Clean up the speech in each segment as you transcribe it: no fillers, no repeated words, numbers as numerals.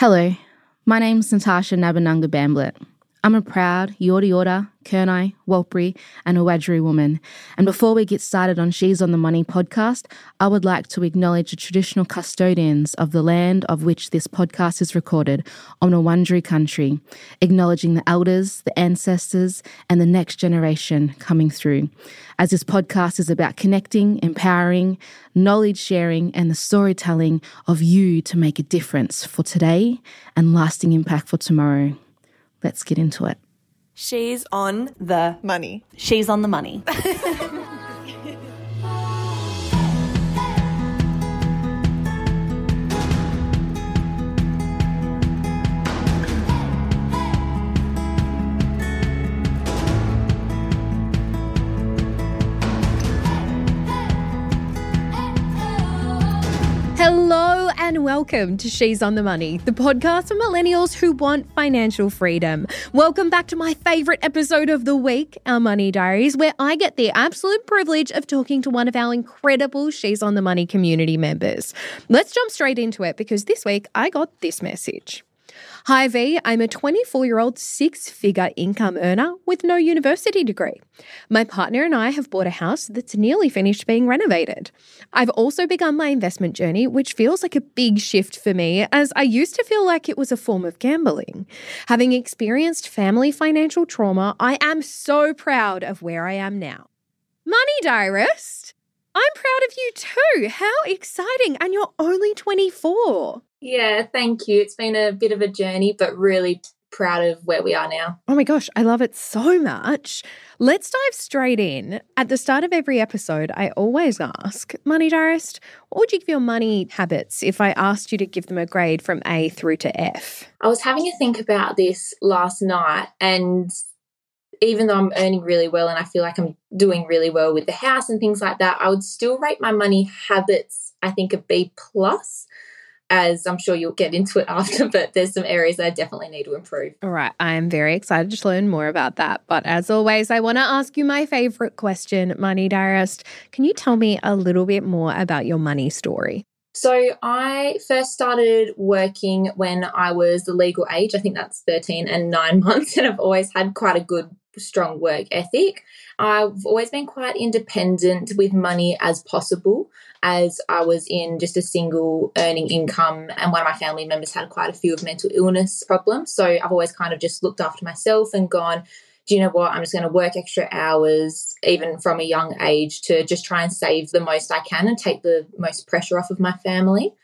Hello, my name's Natasha Nabanunga Bamblett. I'm a proud Yorta Yorta, Kurnai, Walpuri and Awadjuri woman. And before we get started on She's on the Money podcast, I would like to acknowledge the traditional custodians of the land of which this podcast is recorded on Awadjuri country, acknowledging the elders, the ancestors and the next generation coming through. As this podcast is about connecting, empowering, knowledge sharing and the storytelling of you to make a difference for today and lasting impact for tomorrow. Let's get into it. She's on the money. She's on the money. Hello and welcome to She's on the Money, the podcast for millennials who want financial freedom. Welcome back to my favourite episode of the week, our Money Diaries, where I get the absolute privilege of talking to one of our incredible She's on the Money community members. Let's jump straight into it because this week I got this message. Hi V, I'm a 24-year-old six-figure income earner with no university degree. My partner and I have bought a house that's nearly finished being renovated. I've also begun my investment journey, which feels like a big shift for me as I used to feel like it was a form of gambling. Having experienced family financial trauma, I am so proud of where I am now. Money Diarist, I'm proud of you too. How exciting. And you're only 24. Yeah, thank you. It's been a bit of a journey, but really proud of where we are now. Oh my gosh, I love it so much. Let's dive straight in. At the start of every episode, I always ask, Money Diarist, what would you give your money habits if I asked you to give them a grade from A through to F? I was having a think about this last night, and even though I'm earning really well and I feel like I'm doing really well with the house and things like that, I would still rate my money habits, I think, a B+. As I'm sure you'll get into it after, but there's some areas I definitely need to improve. All right. I am very excited to learn more about that. But as always, I want to ask you my favourite question, Money Diarist. Can you tell me a little bit more about your money story? So I first started working when I was the legal age. I think that's 13 and 9 months, and I've always had quite a good, strong work ethic. I've always been quite independent with money as possible, as I was in just a single earning income, and one of my family members had quite a few of mental illness problems. So I've always kind of just looked after myself and gone, do you know what, I'm just going to work extra hours, even from a young age, to just try and save the most I can and take the most pressure off of my family.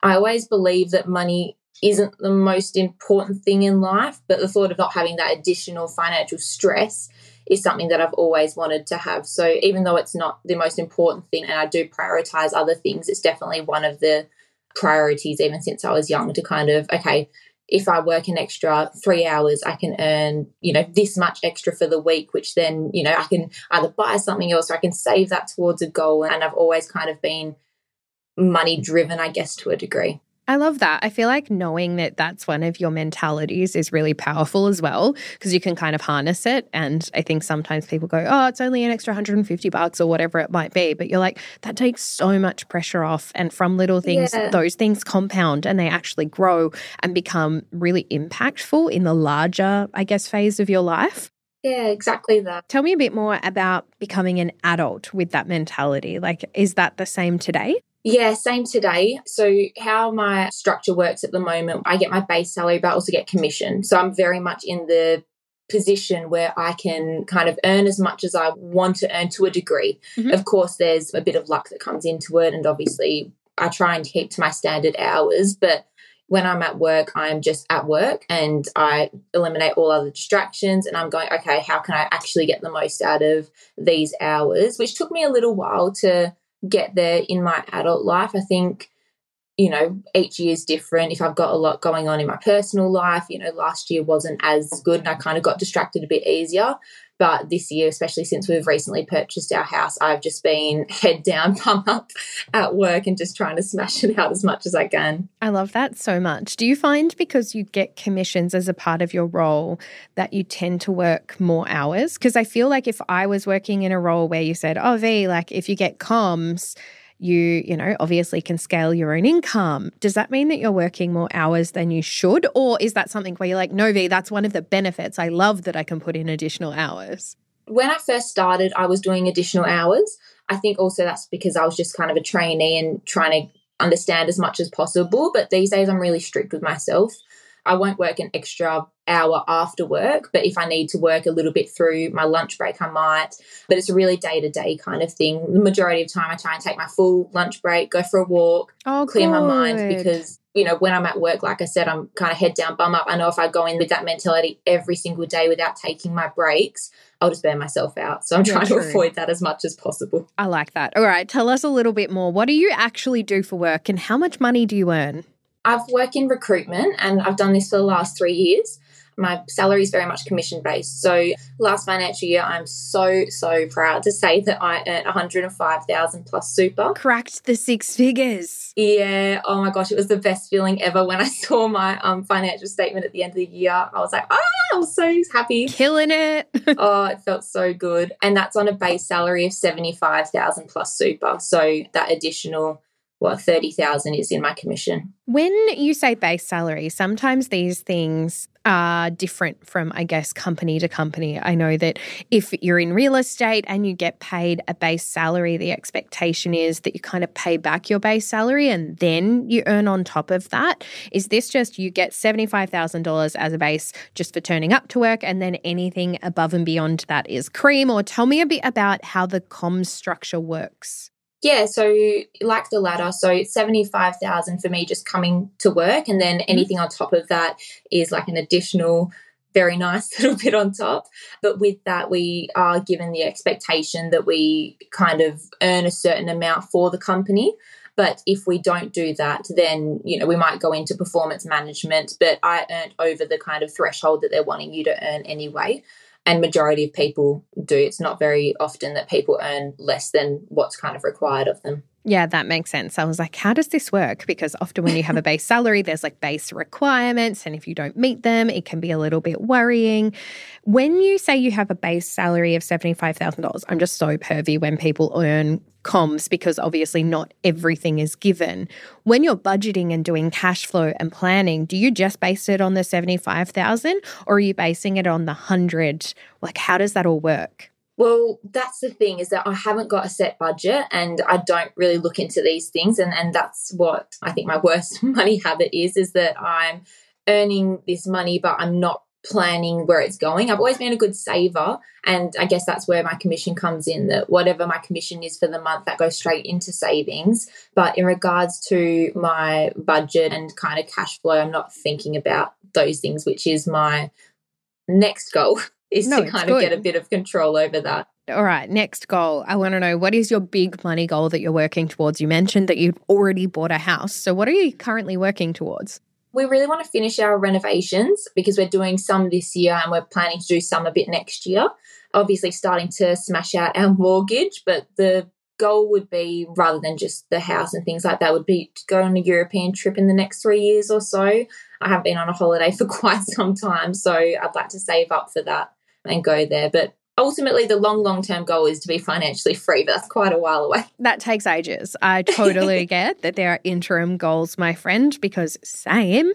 I always believe that money isn't the most important thing in life, but the thought of not having that additional financial stress is something that I've always wanted to have. So even though it's not the most important thing and I do prioritise other things, it's definitely one of the priorities even since I was young to kind of, okay, if I work an extra 3 hours, I can earn, this much extra for the week, which then, I can either buy something else or I can save that towards a goal. And I've always kind of been money driven, I guess, to a degree. I love that. I feel like knowing that that's one of your mentalities is really powerful as well, because you can kind of harness it. And I think sometimes people go, oh, it's only an extra $150 or whatever it might be. But you're like, that takes so much pressure off. And from little things, Those things compound and they actually grow and become really impactful in the larger, I guess, phase of your life. Yeah, exactly that. Tell me a bit more about becoming an adult with that mentality. Like, is that the same today? Yeah, same today. So how my structure works at the moment, I get my base salary, but I also get commission. So I'm very much in the position where I can kind of earn as much as I want to earn to a degree. Mm-hmm. Of course, there's a bit of luck that comes into it. And obviously I try and keep to my standard hours, but when I'm at work, I'm just at work and I eliminate all other distractions and I'm going, okay, how can I actually get the most out of these hours? Which took me a little while to get there in my adult life. I think, each year is different. If I've got a lot going on in my personal life, last year wasn't as good and I kind of got distracted a bit easier. But this year, especially since we've recently purchased our house, I've just been head down, bum up at work and just trying to smash it out as much as I can. I love that so much. Do you find because you get commissions as a part of your role that you tend to work more hours? Because I feel like if I was working in a role where you said, oh, V, like if you get comms, you know, obviously can scale your own income. Does that mean that you're working more hours than you should? Or is that something where you're like, no, V, that's one of the benefits. I love that I can put in additional hours. When I first started, I was doing additional hours. I think also that's because I was just kind of a trainee and trying to understand as much as possible. But these days I'm really strict with myself. I won't work an extra hour after work, but if I need to work a little bit through my lunch break, I might. But it's a really day-to-day kind of thing. The majority of the time I try and take my full lunch break, go for a walk, clear my mind, because, you know, when I'm at work, like I said, I'm kind of head down, bum up. I know if I go in with that mentality every single day without taking my breaks, I'll just burn myself out. So I'm trying to avoid that as much as possible. I like that. All right. Tell us a little bit more. What do you actually do for work and how much money do you earn? I've worked in recruitment and I've done this for the last 3 years. My salary is very much commission-based. So last financial year, I'm so proud to say that I earned $105,000 plus super. Cracked the six figures. Yeah. Oh, my gosh. It was the best feeling ever when I saw my financial statement at the end of the year. I was like, oh, I was so happy. Killing it. Oh, it felt so good. And that's on a base salary of $75,000 plus super. So that additional what, 30,000 is in my commission. When you say base salary, sometimes these things are different from, I guess, company to company. I know that if you're in real estate and you get paid a base salary, the expectation is that you kind of pay back your base salary and then you earn on top of that. Is this just you get $75,000 as a base just for turning up to work and then anything above and beyond that is cream? Or tell me a bit about how the comms structure works. Yeah, so like the latter, so it's $75,000 for me just coming to work, and then anything on top of that is like an additional very nice little bit on top. But with that, we are given the expectation that we kind of earn a certain amount for the company. But if we don't do that, then, you know, we might go into performance management, but I earned over the kind of threshold that they're wanting you to earn anyway. And majority of people do. It's not very often that people earn less than what's kind of required of them. Yeah, that makes sense. I was like, how does this work? Because often when you have a base salary, there's like base requirements. And if you don't meet them, it can be a little bit worrying. When you say you have a base salary of $75,000, I'm just so pervy when people earn comms because obviously not everything is given. When you're budgeting and doing cash flow and planning, do you just base it on the $75,000 or are you basing it on the $100,000? Like, how does that all work? Well, that's the thing is that I haven't got a set budget and I don't really look into these things. And that's what I think my worst money habit is that I'm earning this money, but I'm not planning where it's going. I've always been a good saver. And I guess that's where my commission comes in, that whatever my commission is for the month, that goes straight into savings. But in regards to my budget and kind of cash flow, I'm not thinking about those things, which is my next goal. is to get a bit of control over that. All right, next goal. I want to know, what is your big money goal that you're working towards? You mentioned that you've already bought a house. So what are you currently working towards? We really want to finish our renovations because we're doing some this year and we're planning to do some a bit next year. Obviously starting to smash out our mortgage, but the goal would be, rather than just the house and things like that, would be to go on a European trip in the next 3 years or so. I haven't been on a holiday for quite some time, so I'd like to save up for that and go there. But ultimately, the long-term goal is to be financially free, but that's quite a while away. That takes ages. I totally get that there are interim goals, my friend, because same.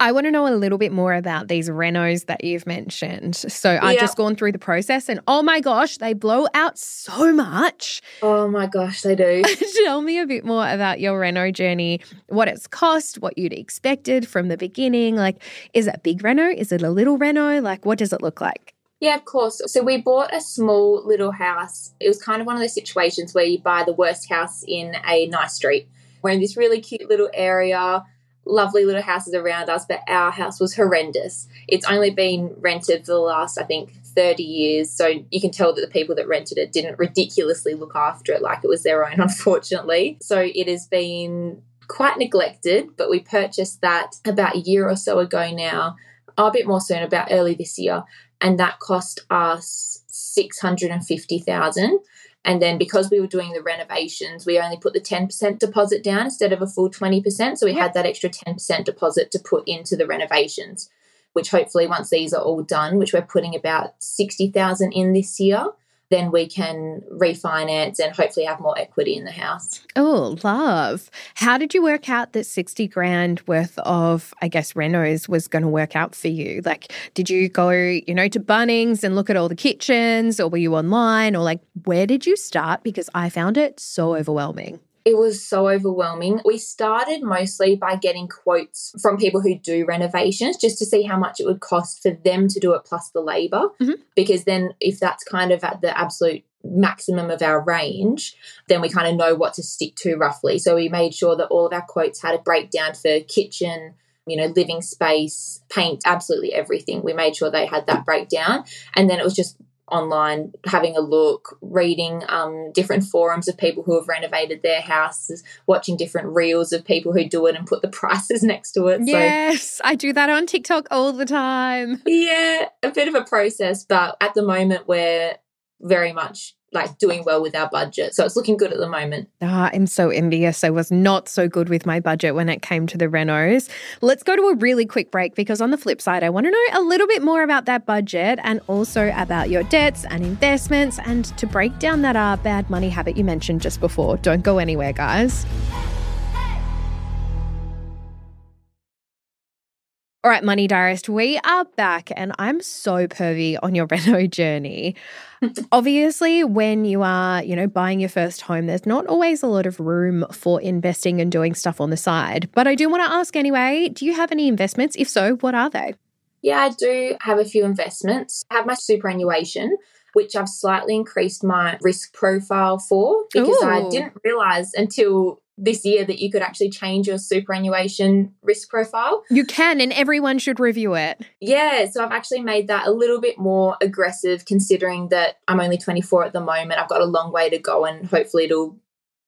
I want to know a little bit more about these renos that you've mentioned. So I've just gone through the process and, oh, my gosh, they blow out so much. Oh, my gosh, they do. Tell me a bit more about your reno journey, what it's cost, what you'd expected from the beginning. Like, is it a big reno? Is it a little reno? Like, what does it look like? Yeah, of course. So we bought a small little house. It was kind of one of those situations where you buy the worst house in a nice street. We're in this really cute little area, lovely little houses around us, but our house was horrendous. It's only been rented for the last, I think, 30 years. So you can tell that the people that rented it didn't ridiculously look after it like it was their own, unfortunately. So it has been quite neglected, but we purchased that about a year or so ago now, a bit more soon, about early this year. And that cost us $650,000. And then because we were doing the renovations, we only put the 10% deposit down instead of a full 20%. So we had that extra 10% deposit to put into the renovations, which hopefully once these are all done, which we're putting about $60,000 in this year, then we can refinance and hopefully have more equity in the house. Oh, love. How did you work out that 60 grand worth of, I guess, renos was going to work out for you? Like, did you go, to Bunnings and look at all the kitchens, or were you online, or like, where did you start? Because I found it so overwhelming. It was so overwhelming. We started mostly by getting quotes from people who do renovations just to see how much it would cost for them to do it plus the labour, because then if that's kind of at the absolute maximum of our range, then we kind of know what to stick to roughly. So we made sure that all of our quotes had a breakdown for kitchen, living space, paint, absolutely everything. We made sure they had that breakdown, and then it was just online, having a look, reading different forums of people who have renovated their houses, watching different reels of people who do it and put the prices next to it. Yes, so, I do that on TikTok all the time. Yeah, a bit of a process, but at the moment we're very much like doing well with our budget. So it's looking good at the moment. I'm so envious. I was not so good with my budget when it came to the renos. Let's go to a really quick break, because on the flip side, I want to know a little bit more about that budget and also about your debts and investments, and to break down that bad money habit you mentioned just before. Don't go anywhere, guys. All right, Money Diarist, we are back, and I'm so pervy on your reno journey. Obviously, when you are, buying your first home, there's not always a lot of room for investing and doing stuff on the side. But I do want to ask anyway, do you have any investments? If so, what are they? Yeah, I do have a few investments. I have my superannuation, which I've slightly increased my risk profile for, because I didn't realise until this year that you could actually change your superannuation risk profile. You can, and everyone should review it. Yeah, so I've actually made that a little bit more aggressive, considering that I'm only 24 at the moment. I've got a long way to go, and hopefully it'll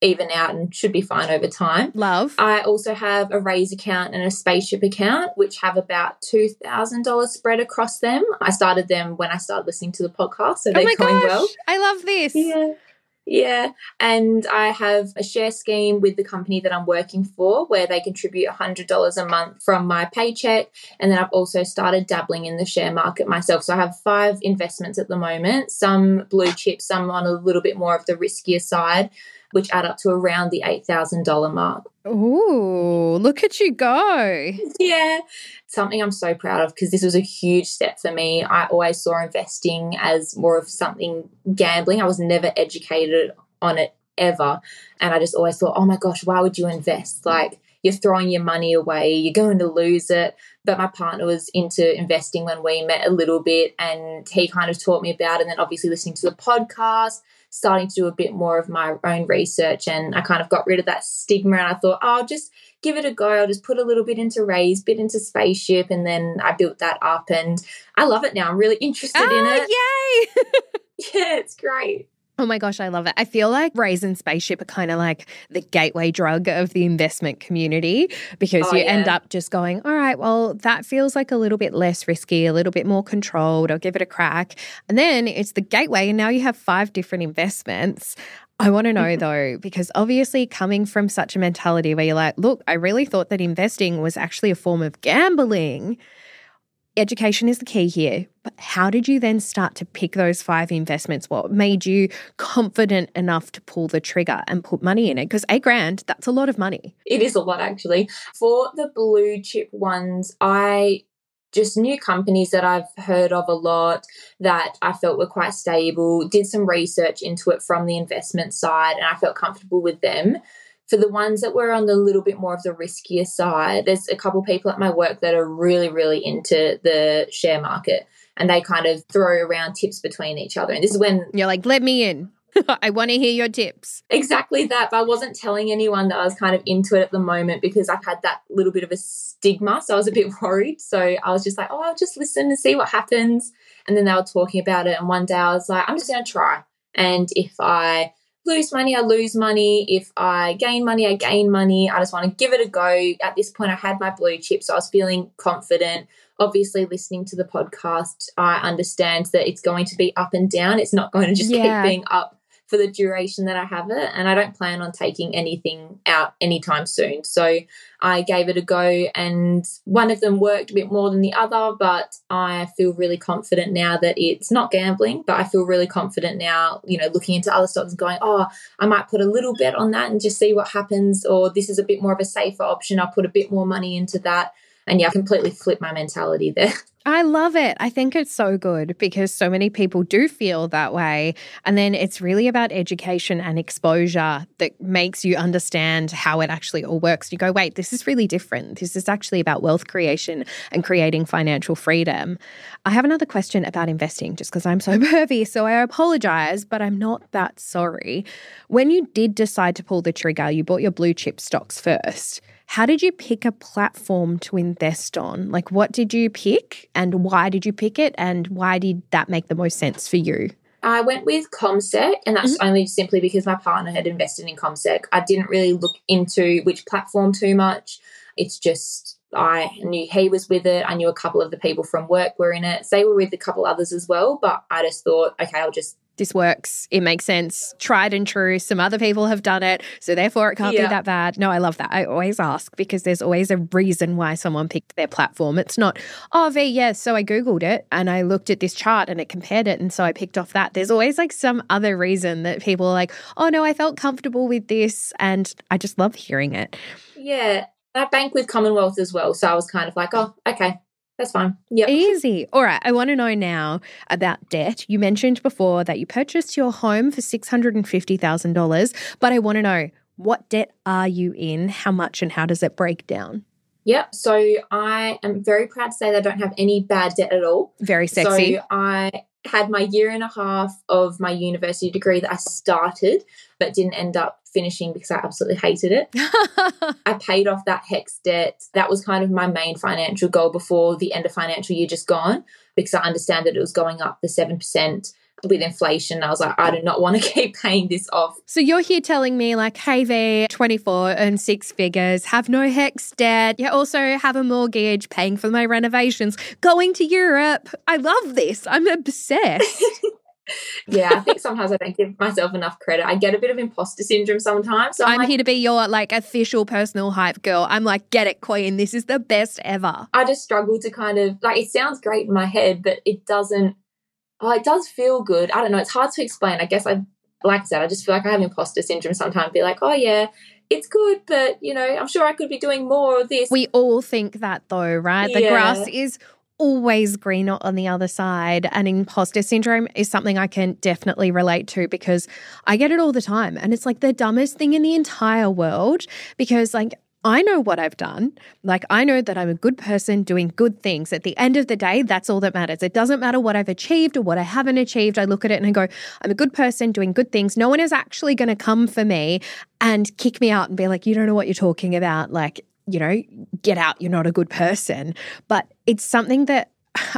even out and should be fine over time. Love. I also have a Raise account and a Spaceship account, which have about $2,000 spread across them. I started them when I started listening to the podcast, so they're going well. I love this. Yeah, and I have a share scheme with the company that I'm working for, where they contribute $100 a month from my paycheck. And then I've also started dabbling in the share market myself. So I have 5 investments at the moment, some blue chips, some on a little bit more of the riskier side, which add up to around the $8,000 mark. Ooh, look at you go. Yeah, something I'm so proud of, because this was a huge step for me. I always saw investing as more of something gambling. I was never educated on it ever. And I just always thought, oh my gosh, why would you invest? Like, you're throwing your money away, you're going to lose it. But my partner was into investing when we met a little bit, and he kind of taught me about it. And then obviously listening to the podcast, starting to do a bit more of my own research, and I kind of got rid of that stigma, and I thought, oh, I'll just give it a go. I'll just put a little bit into Raise, bit into Spaceship, and then I built that up, and I love it now. I'm really interested in it. Yay! Yeah, it's great. Oh my gosh, I love it. I feel like Raise and Spaceship are kind of like the gateway drug of the investment community, because you end up just going, all right, well, that feels like a little bit less risky, a little bit more controlled. I'll give it a crack. And then it's the gateway, and now you have 5 different investments. I want to know though, because obviously coming from such a mentality where you're like, look, I really thought that investing was actually a form of gambling. Education is the key here, but how did you then start to pick those 5 investments? What made you confident enough to pull the trigger and put money in it? Because $8,000, that's a lot of money. It is a lot, actually. For the blue chip ones, I just knew companies that I've heard of a lot that I felt were quite stable, did some research into it from the investment side, and I felt comfortable with them. For the ones that were on the little bit more of the riskier side, there's a couple people at my work that are really, really into the share market, and they kind of throw around tips between each other. And this is when you're like, let me in. I want to hear your tips. Exactly that. But I wasn't telling anyone that I was kind of into it at the moment, because I've had that little bit of a stigma. So I was a bit worried. So I was just like, oh, I'll just listen and see what happens. And then they were talking about it. And one day I was like, I'm just going to try. And if I lose money, I lose money. If I gain money, I gain money. I just want to give it a go. At this point, I had my blue chip, so I was feeling confident. Obviously, listening to the podcast, I understand that it's going to be up and down. It's not going to just keep being up for the duration that I have it, and I don't plan on taking anything out anytime soon. So I gave it a go, and one of them worked a bit more than the other, but I feel really confident now that it's not gambling, but I feel really confident now, you know, looking into other stocks and going, oh, I might put a little bet on that and just see what happens, or this is a bit more of a safer option. I'll put a bit more money into that. And yeah, I completely flipped my mentality there. I love it. I think it's so good because so many people do feel that way. And then it's really about education and exposure that makes you understand how it actually all works. You go, wait, this is really different. This is actually about wealth creation and creating financial freedom. I have another question about investing just because I'm so pervy. So I apologize, but I'm not that sorry. When you did decide to pull the trigger, you bought your blue chip stocks first. How did you pick a platform to invest on? Like, what did you pick and why did you pick it and why did that make the most sense for you? I went with CommSec, and that's only simply because my partner had invested in CommSec. I didn't really look into which platform too much. It's just I knew he was with it. I knew a couple of the people from work were in it. They were with a couple others as well, but I just thought, okay, I'll just... This works. It makes sense. Tried and true. Some other people have done it. So therefore it can't be that bad. No, I love that. I always ask because there's always a reason why someone picked their platform. It's not, oh, V, yes. So I Googled it and I looked at this chart and it compared it. And so I picked off that. There's always like some other reason that people are like, oh no, I felt comfortable with this. And I just love hearing it. Yeah. I bank with Commonwealth as well. So I was kind of like, oh, okay. That's fine. Yeah. Easy. All right. I want to know now about debt. You mentioned before that you purchased your home for $650,000, but I want to know, what debt are you in? How much and how does it break down? Yep. So I am very proud to say that I don't have any bad debt at all. Very sexy. So I had my year and a half of my university degree that I started but didn't end up finishing because I absolutely hated it. I paid off that HECS debt. That was kind of my main financial goal before the end of financial year just gone, because I understand that it was going up the 7% with inflation. I was like, I do not want to keep paying this off. So you're here telling me like, hey V, 24, earn six figures, have no HECS debt. You also have a mortgage, paying for my renovations, going to Europe. I love this. I'm obsessed. Yeah, I think sometimes I don't give myself enough credit. I get a bit of imposter syndrome sometimes. So I'm like, here to be your like official personal hype girl. I'm like, get it, queen. This is the best ever. I just struggle to kind of like, it sounds great in my head, but it doesn't. Oh, it does feel good. I don't know. It's hard to explain. I guess I, like I said, I just feel like I have imposter syndrome sometimes. Be like, oh yeah, it's good, but you know, I'm sure I could be doing more of this. We all think that though, right? Yeah. The grass is always greener on the other side. And imposter syndrome is something I can definitely relate to because I get it all the time. And it's like the dumbest thing in the entire world because like, I know what I've done. Like, I know that I'm a good person doing good things. At the end of the day, that's all that matters. It doesn't matter what I've achieved or what I haven't achieved. I look at it and I go, I'm a good person doing good things. No one is actually going to come for me and kick me out and be like, you don't know what you're talking about. Like, you know, get out. You're not a good person. But it's something that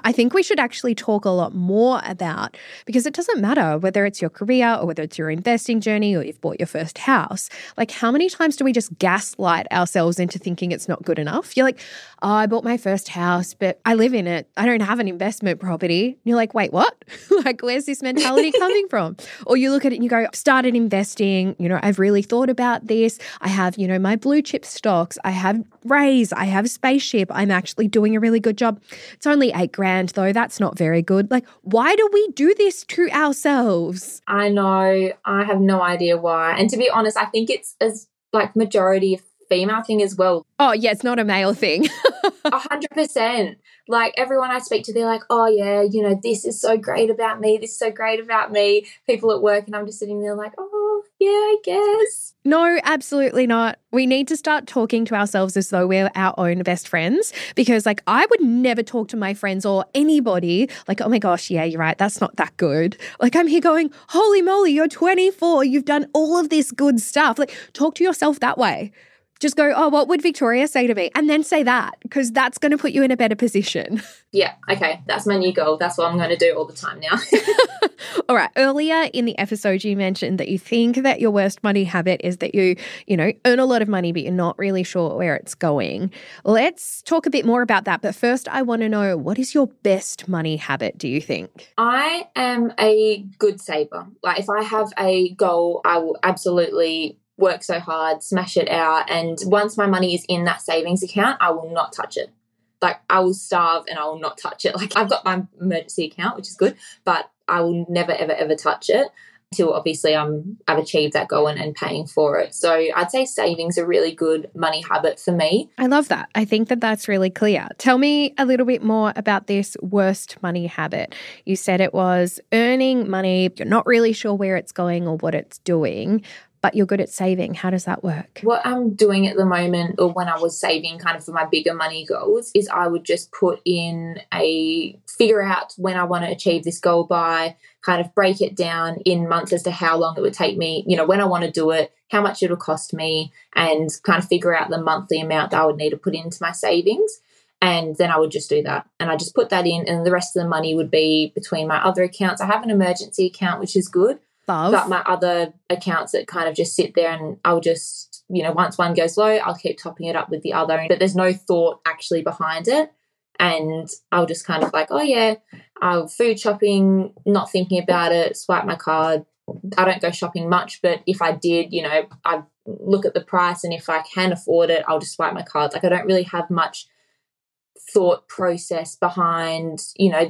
I think we should actually talk a lot more about because it doesn't matter whether it's your career or whether it's your investing journey or you've bought your first house. Like, how many times do we just gaslight ourselves into thinking it's not good enough? You're like, oh, I bought my first house, but I live in it. I don't have an investment property. And you're like, wait, what? Like, where's this mentality coming from? Or you look at it and you go, I've started investing. You know, I've really thought about this. I have, you know, my blue chip stocks. I have Raise. I have Spaceship. I'm actually doing a really good job. It's only $8,000 though. That's not very good. Like, why do we do this to ourselves? I know. I have no idea why. And to be honest, I think it's as like majority of female thing as well. Oh yeah, it's not a male thing. 100%. Like everyone I speak to, they're like, oh yeah, you know, this is so great about me. This is so great about me. People at work, and I'm just sitting there like, oh yeah, I guess. No, absolutely not. We need to start talking to ourselves as though we're our own best friends because like I would never talk to my friends or anybody like, oh my gosh, yeah, you're right. That's not that good. Like I'm here going, holy moly, you're 24. You've done all of this good stuff. Like talk to yourself that way. Just go, oh, what would Victoria say to me? And then say that, because that's going to put you in a better position. Yeah, okay. That's my new goal. That's what I'm going to do all the time now. All right. Earlier in the episode, you mentioned that you think that your worst money habit is that you earn a lot of money, but you're not really sure where it's going. Let's talk a bit more about that. But first, I want to know, what is your best money habit, do you think? I am a good saver. Like, if I have a goal, I will absolutely work so hard, smash it out. And once my money is in that savings account, I will not touch it. Like, I will starve and I will not touch it. Like, I've got my emergency account, which is good, but I will never, ever, ever touch it until obviously I've achieved that goal and paying for it. So I'd say savings are a really good money habit for me. I love that. I think that that's really clear. Tell me a little bit more about this worst money habit. You said it was earning money. You're not really sure where it's going or what it's doing, but you're good at saving. How does that work? What I'm doing at the moment, or when I was saving kind of for my bigger money goals, is I would just put in figure out when I want to achieve this goal by, kind of break it down in months as to how long it would take me, when I want to do it, how much it'll cost me, and kind of figure out the monthly amount that I would need to put into my savings. And then I would just do that. And I just put that in, and the rest of the money would be between my other accounts. I have an emergency account, which is good. Love. But my other accounts that kind of just sit there, and I'll just, once one goes low, I'll keep topping it up with the other. But there's no thought actually behind it. And I'll just kind of like, oh, yeah, I'll food shopping, not thinking about it, swipe my card. I don't go shopping much, but if I did, I'd look at the price, and if I can afford it, I'll just swipe my card. Like, I don't really have much thought process behind,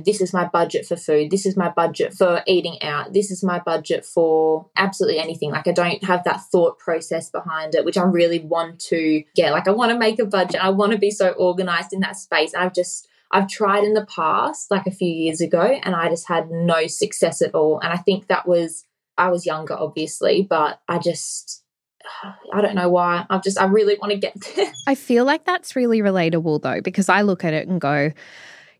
this is my budget for food, this is my budget for eating out, this is my budget for absolutely anything. Like, I don't have that thought process behind it, which I really want to get. Like, I want to make a budget. I want to be so organized in that space. I've tried in the past, like a few years ago, and I just had no success at all. And I think I was younger, obviously, but I don't know why. I really want to get there. I feel like that's really relatable though, because I look at it and go,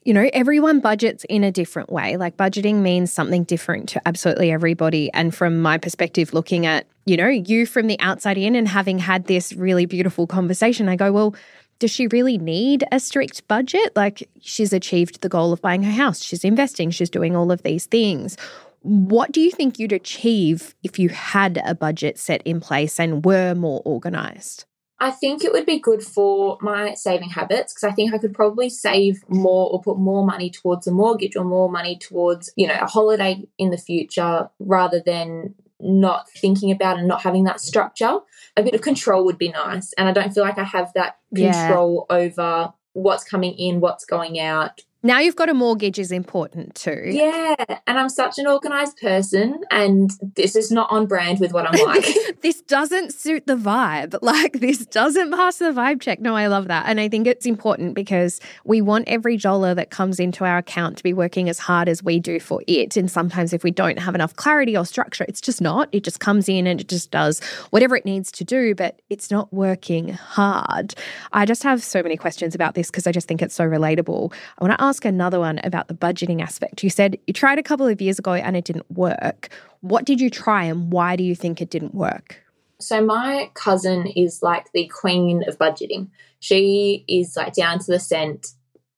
everyone budgets in a different way. Like, budgeting means something different to absolutely everybody. And from my perspective, looking at, you from the outside in and having had this really beautiful conversation, I go, well, does she really need a strict budget? Like, she's achieved the goal of buying her house. She's investing. She's doing all of these things. What do you think you'd achieve if you had a budget set in place and were more organised? I think it would be good for my saving habits, because I think I could probably save more or put more money towards a mortgage or more money towards, a holiday in the future, rather than not thinking about and not having that structure. A bit of control would be nice, and I don't feel like I have that control over what's coming in, what's going out. Now you've got a mortgage is important too. Yeah, and I'm such an organised person, and this is not on brand with what I'm like. This doesn't suit the vibe. Like, this doesn't pass the vibe check. No, I love that. And I think it's important, because we want every dollar that comes into our account to be working as hard as we do for it. And sometimes if we don't have enough clarity or structure, it's just not. It just comes in and it just does whatever it needs to do, but it's not working hard. I just have so many questions about this, because I just think it's so relatable. I want to ask another one about the budgeting aspect. You said you tried a couple of years ago and it didn't work. What did you try, and why do you think it didn't work? So my cousin is like the queen of budgeting. She is like down to the cent,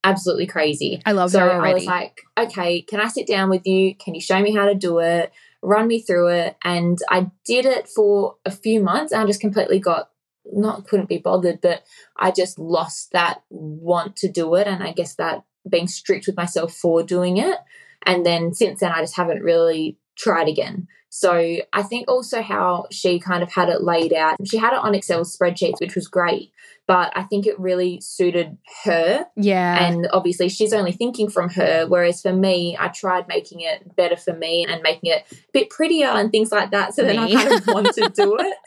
absolutely crazy. I love her already. I was like, okay, can I sit down with you? Can you show me how to do it? Run me through it. And I did it for a few months, and I just completely couldn't be bothered, but I just lost that want to do it. And I guess that being strict with myself for doing it. And then since then, I just haven't really tried again. So I think also how she kind of had it laid out, she had it on Excel spreadsheets, which was great, but I think it really suited her. Yeah. And obviously she's only thinking from her, whereas for me, I tried making it better for me and making it a bit prettier and things like that. So then I kind of want to do it,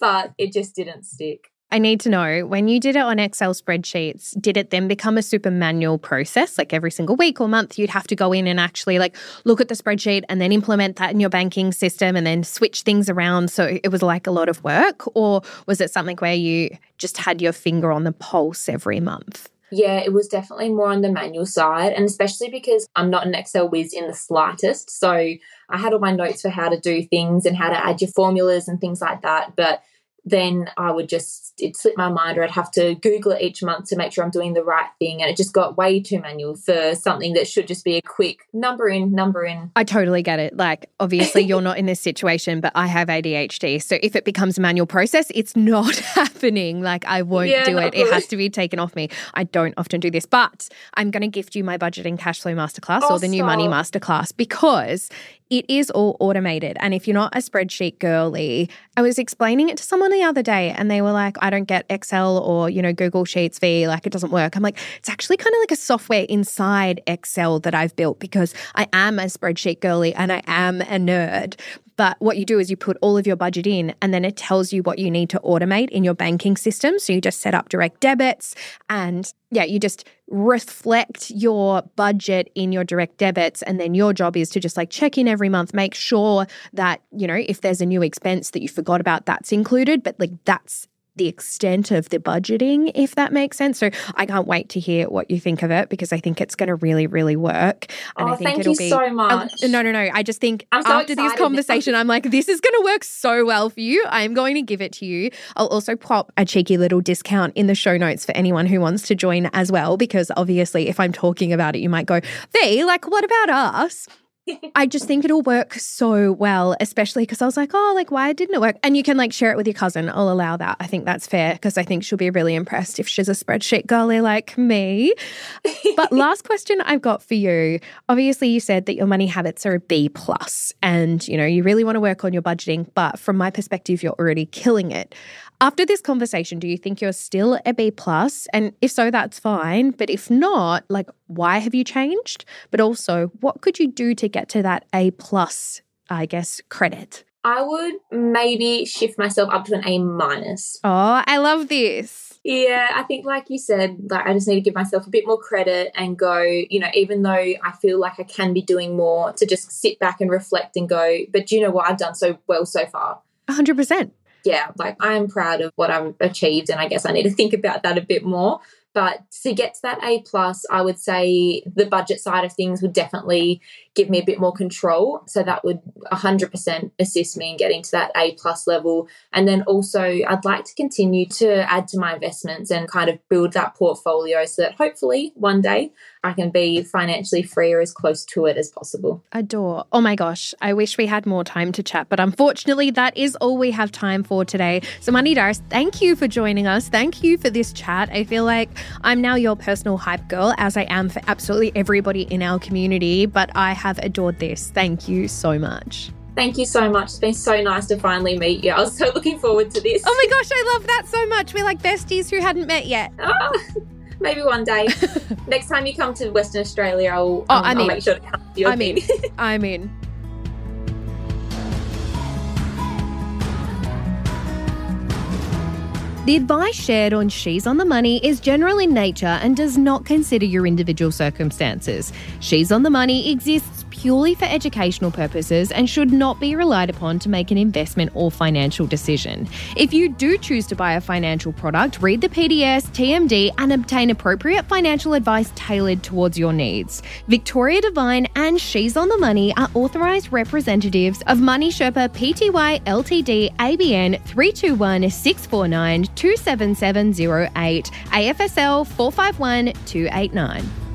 but it just didn't stick. I need to know, when you did it on Excel spreadsheets, did it then become a super manual process? Like, every single week or month, you'd have to go in and actually like look at the spreadsheet and then implement that in your banking system and then switch things around. So it was like a lot of work, or was it something where you just had your finger on the pulse every month? Yeah, it was definitely more on the manual side, and especially because I'm not an Excel whiz in the slightest. So I had all my notes for how to do things and how to add your formulas and things like that. But then I would just, it'd slip my mind, or I'd have to Google it each month to make sure I'm doing the right thing. And it just got way too manual for something that should just be a quick number in. I totally get it. Like, obviously you're not in this situation, but I have ADHD. So if it becomes a manual process, it's not happening. Like, I won't do it. Really. It has to be taken off me. I don't often do this, but I'm going to gift you my budget and cash flow masterclass or the new money masterclass, because it is all automated. And if you're not a spreadsheet girly, I was explaining it to someone the other day and they were like, I don't get Excel or, you know, Google Sheets V, like it doesn't work. I'm like, it's actually kind of like a software inside Excel that I've built, because I am a spreadsheet girly and I am a nerd. But what you do is you put all of your budget in and then it tells you what you need to automate in your banking system. So you just set up direct debits and you just reflect your budget in your direct debits. And then your job is to just like check in every month, make sure that, you know, if there's a new expense that you forgot about, that's included. But like that's the extent of the budgeting, if that makes sense. So I can't wait to hear what you think of it, because I think it's going to really, really work. And I think thank you so much. No. I just think after this conversation, I'm like, this is going to work so well for you. I'm going to give it to you. I'll also pop a cheeky little discount in the show notes for anyone who wants to join as well, because obviously if I'm talking about it, you might go, "Vee, like, what about us?" I just think it'll work so well, especially because I was like, oh, like, why didn't it work? And you can like share it with your cousin. I'll allow that. I think that's fair, because I think she'll be really impressed if she's a spreadsheet girly like me. But last question I've got for you. Obviously, you said that your money habits are a B+, and, you know, you really want to work on your budgeting. But from my perspective, you're already killing it. After this conversation, do you think you're still a B+? And if so, that's fine. But if not, like, why have you changed? But also, what could you do to get to that A+, I guess, credit? I would maybe shift myself up to an A-. Oh, I love this. Yeah, I think like you said, like I just need to give myself a bit more credit and go, you know, even though I feel like I can be doing more, to just sit back and reflect and go, but you know what, I've done so well so far. 100%. Yeah, like I'm proud of what I've achieved, and I guess I need to think about that a bit more. But to get to that A+, I would say the budget side of things would definitely give me a bit more control. So that would 100% assist me in getting to that A+ level. And then also I'd like to continue to add to my investments and kind of build that portfolio so that hopefully one day I can be financially free or as close to it as possible. Adore. Oh my gosh, I wish we had more time to chat, but unfortunately that is all we have time for today. So Money Diaries, thank you for joining us. Thank you for this chat. I feel like I'm now your personal hype girl, as I am for absolutely everybody in our community, but I have adored this. Thank you so much. Thank you so much. It's been so nice to finally meet you. I was so looking forward to this. Oh my gosh, I love that so much. We're like besties who hadn't met yet. Oh, maybe one day. Next time you come to Western Australia, I'll make sure to come to your thing. I'm in. The advice shared on She's on the Money is general in nature and does not consider your individual circumstances. She's on the Money exists purely for educational purposes and should not be relied upon to make an investment or financial decision. If you do choose to buy a financial product, read the PDS, TMD, and obtain appropriate financial advice tailored towards your needs. Victoria Devine and She's on the Money are authorised representatives of Money Sherpa Pty Ltd, ABN 321649. 27708, AFSL 451-289.